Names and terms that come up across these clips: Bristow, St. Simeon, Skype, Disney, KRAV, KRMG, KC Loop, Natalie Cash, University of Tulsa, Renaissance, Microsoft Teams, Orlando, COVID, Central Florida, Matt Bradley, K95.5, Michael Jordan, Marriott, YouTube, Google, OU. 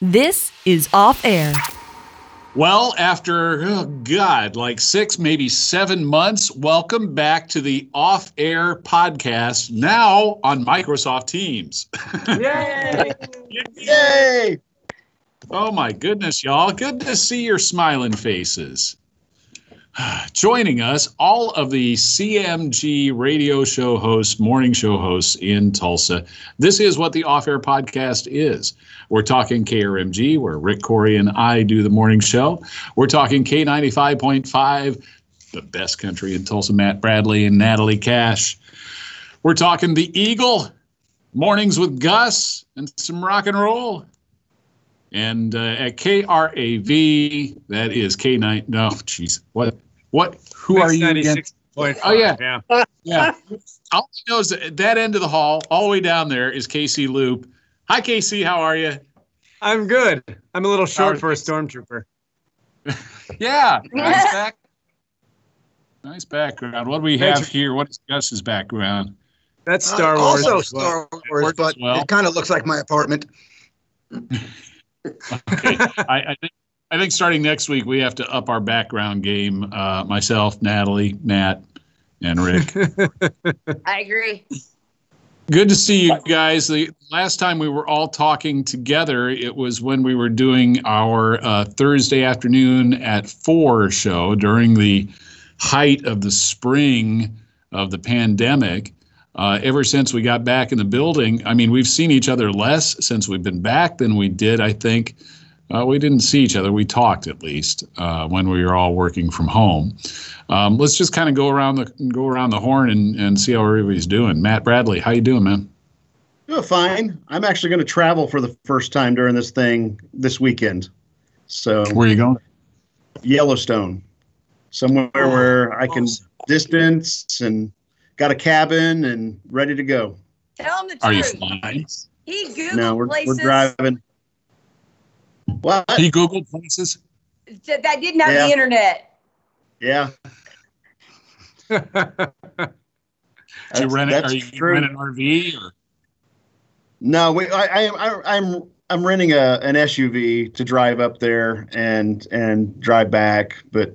This is Off Air. Well, after, 6, maybe 7 months, welcome back to the Off Air podcast, now on Microsoft Teams. Yay! Yay! Oh, my goodness, y'all. Good to see your smiling faces. Joining us, all of the KRMG radio show hosts, morning show hosts in Tulsa. This is what the Off-Air Podcast is. We're talking KRMG, where Rick, Corey, and I do the morning show. We're talking K95.5, the best country in Tulsa, Matt Bradley and Natalie Cash. We're talking the Eagle, mornings with Gus, and some rock and roll. And at KRAV, that is K9. No, jeez, what? Who are you again? Oh, yeah. Yeah. All I know is that at that end of the hall, all the way down there, is KC Loop. Hi, KC. How are you? I'm good. I'm a little short for a stormtrooper. Yeah. Nice background. What do we have here? What is Gus's background? That's Star Wars. Also Star Wars, but it kind of looks like my apartment. Okay. I think starting next week we have to up our background game. Myself, Natalie, Matt, and Rick. I agree. Good to see you guys. The last time we were all talking together, it was when we were doing our Thursday afternoon at 4 show during the height of the spring of the pandemic. Ever since we got back in the building, I mean, we've seen each other less since we've been back than we did, I think. We didn't see each other. We talked, at least, when we were all working from home. Let's just kind of go around the horn and see how everybody's doing. Matt Bradley, how you doing, man? Doing fine. I'm actually going to travel for the first time during this thing this weekend. So where are you going? Yellowstone. Somewhere where I can distance and... Got a cabin and ready to go. Tell him the truth. Are you flying? He Googled places. We're driving. What? He Googled places? That didn't have the internet. Yeah. Are you renting an RV? Or? No, I'm renting an SUV to drive up there and drive back. But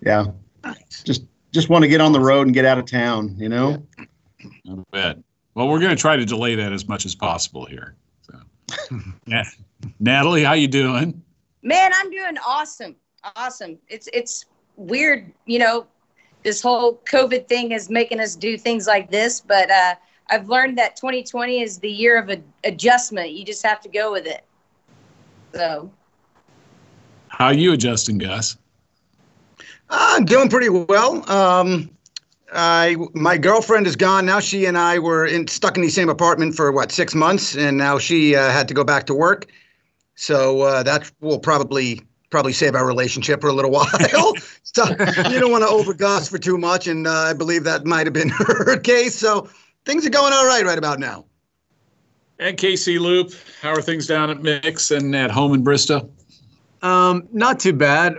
yeah, nice. Just want to get on the road and get out of town, you know? I bet. Well, we're going to try to delay that as much as possible here. So. Yeah. Natalie, how you doing? Man, I'm doing awesome. Awesome. It's weird, you know, this whole COVID thing is making us do things like this, but I've learned that 2020 is the year of adjustment. You just have to go with it. So. How are you adjusting, Gus? I'm doing pretty well. My girlfriend is gone now. She and I were stuck in the same apartment for, 6 months, and now she had to go back to work. So that will probably save our relationship for a little while. So you don't want to overgoss for too much, and I believe that might have been her case. So things are going all right about now. And KC Loop, how are things down at Mix and at home in Bristow? Not too bad.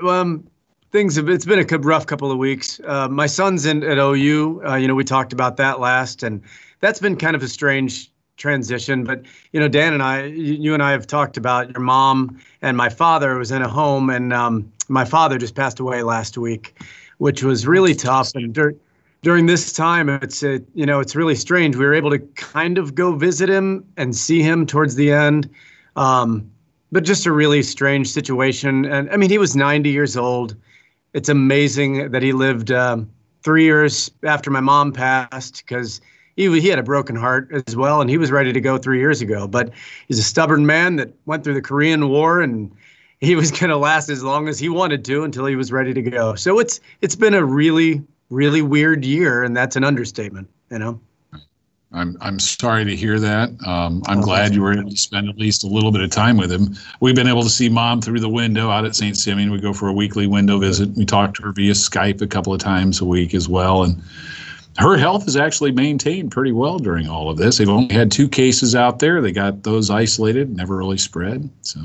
It's been a rough couple of weeks. My son's at OU. We talked about that last, and that's been kind of a strange transition. But, Dan and I, you and I have talked about your mom and my father was in a home, and my father just passed away last week, which was really tough. And during this time, it's really strange. We were able to kind of go visit him and see him towards the end. But just a really strange situation. And I mean, he was 90 years old. It's amazing that he lived 3 years after my mom passed, because he had a broken heart as well, and he was ready to go 3 years ago. But he's a stubborn man that went through the Korean War, and he was going to last as long as he wanted to until he was ready to go. So it's been a really, really weird year, and that's an understatement, I'm sorry to hear that. I'm glad you were able to spend at least a little bit of time with him. We've been able to see Mom through the window out at St. Simeon. We go for a weekly window visit. We talk to her via Skype a couple of times a week as well. And her health is actually maintained pretty well during all of this. They've only had 2 cases out there. They got those isolated, never really spread. So,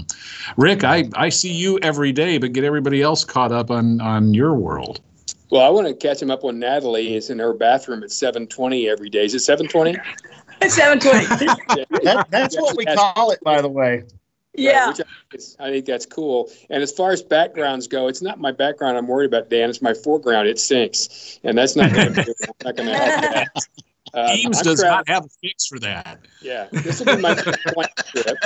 Rick, I see you every day, but get everybody else caught up on your world. Well, I want to catch him up when Natalie is in her bathroom at 7:20 every day. Is it 7:20? It's 7:20. That's what we call it, by the way. Yeah. Which I think that's cool. And as far as backgrounds go, it's not my background I'm worried about, Dan. It's my foreground. It sinks. And that's not going to happen. James does not have a fix for that. Yeah. This will be my point trip.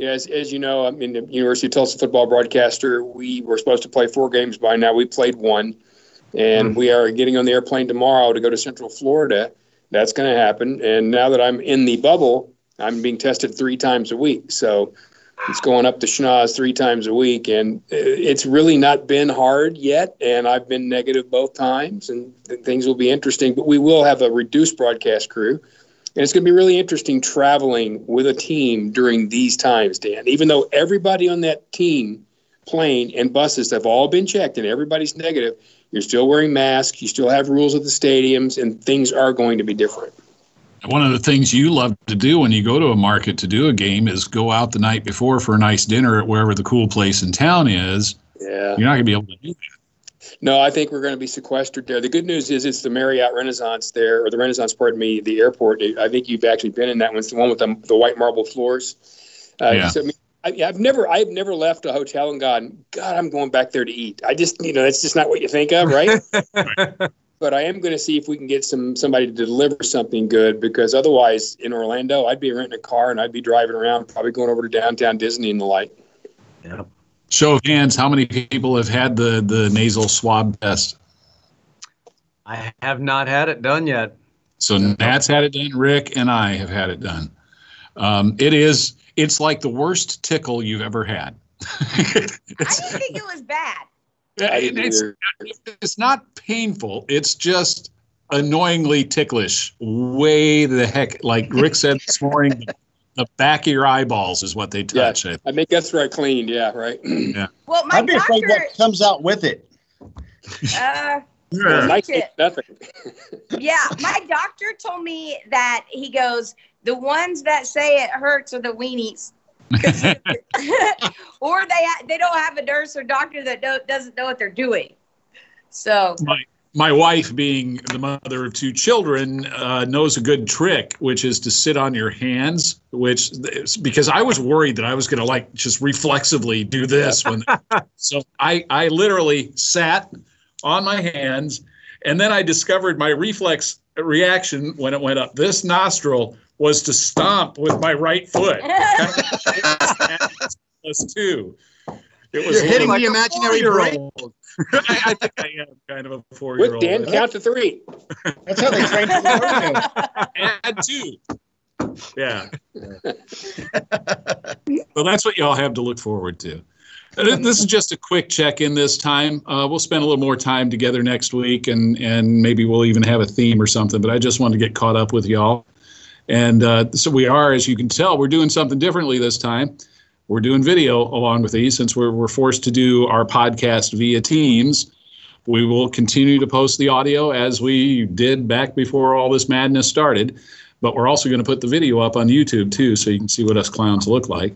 As you know, I'm in the University of Tulsa football broadcaster. We were supposed to play 4 games by now. We played 1. And we are getting on the airplane tomorrow to go to Central Florida. That's going to happen. And now that I'm in the bubble, I'm being tested 3 times a week. So it's going up the schnoz 3 times a week. And it's really not been hard yet. And I've been negative both times. And things will be interesting. But we will have a reduced broadcast crew. And it's going to be really interesting traveling with a team during these times, Dan. Even though everybody on that team, plane, and buses have all been checked and everybody's negative, you're still wearing masks, you still have rules at the stadiums, and things are going to be different. One of the things you love to do when you go to a market to do a game is go out the night before for a nice dinner at wherever the cool place in town is. Yeah. You're not going to be able to do that. No, I think we're going to be sequestered there. The good news is it's the Marriott Renaissance there, or the Renaissance, pardon me, the airport. I think you've actually been in that one. It's the one with the white marble floors. Yeah. So, I've never left a hotel and gone, God, I'm going back there to eat. I just, that's just not what you think of, right? But I am going to see if we can get somebody to deliver something good, because otherwise in Orlando, I'd be renting a car and I'd be driving around, probably going over to downtown Disney and the like. Yeah. Show of hands, how many people have had the nasal swab test? I have not had it done yet. So Nat's had it done. Rick and I have had it done. It's like the worst tickle you've ever had. I didn't think it was bad. It's not painful. It's just annoyingly ticklish. Way the heck, like Rick said this morning, the back of your eyeballs is what they touch. Yeah, I think that's right. Cleaned. Yeah, right. Yeah. Well, I'd be afraid what comes out with it. Nothing. Yeah, my doctor told me that he goes, the ones that say it hurts are the weenies, or they don't have a nurse or doctor that doesn't know what they're doing. So my wife, being the mother of 2 children, knows a good trick, which is to sit on your hands. Because I was worried that I was going to just reflexively do this, so I literally sat on my hands, and then I discovered my reflex reaction when it went up this nostril was to stomp with my right foot. +2. It was hitting the imaginary break. I think I am kind of a 4-year-old. Dan, count to 3. That's how they train for the Add 2. Yeah. Well, that's what y'all have to look forward to. This is just a quick check-in this time. We'll spend a little more time together next week, and maybe we'll even have a theme or something. But I just wanted to get caught up with y'all. And so we are, as you can tell, we're doing something differently this time. We're doing video along with these, since we're forced to do our podcast via Teams. We will continue to post the audio as we did back before all this madness started. But we're also going to put the video up on YouTube, too, so you can see what us clowns look like.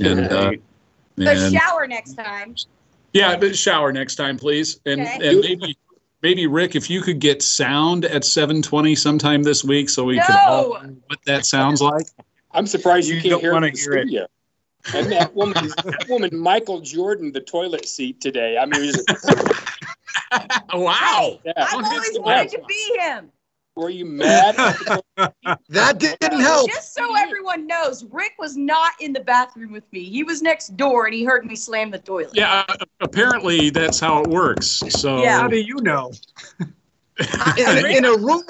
So shower next time. Yeah, but shower next time, please. And maybe, Rick, if you could get sound at 7:20 sometime this week so we can all know what that sounds like. I'm surprised you can't hear it. And that woman, Michael Jordan, the toilet seat today. I mean, wow. Yeah. I've always wanted to be him. Were you mad? That didn't help. Just so everyone knows, Rick was not in the bathroom with me. He was next door, and he heard me slam the toilet. Yeah, apparently that's how it works. So yeah. How do you know? In a room,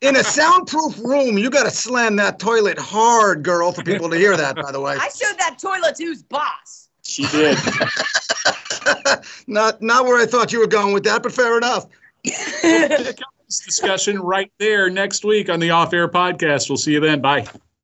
in a soundproof room, you got to slam that toilet hard, girl, for people to hear that, by the way. I showed that toilet to who's boss. She did. Not where I thought you were going with that, but fair enough. Discussion right there next week on the Off Air Podcast. We'll see you then. Bye.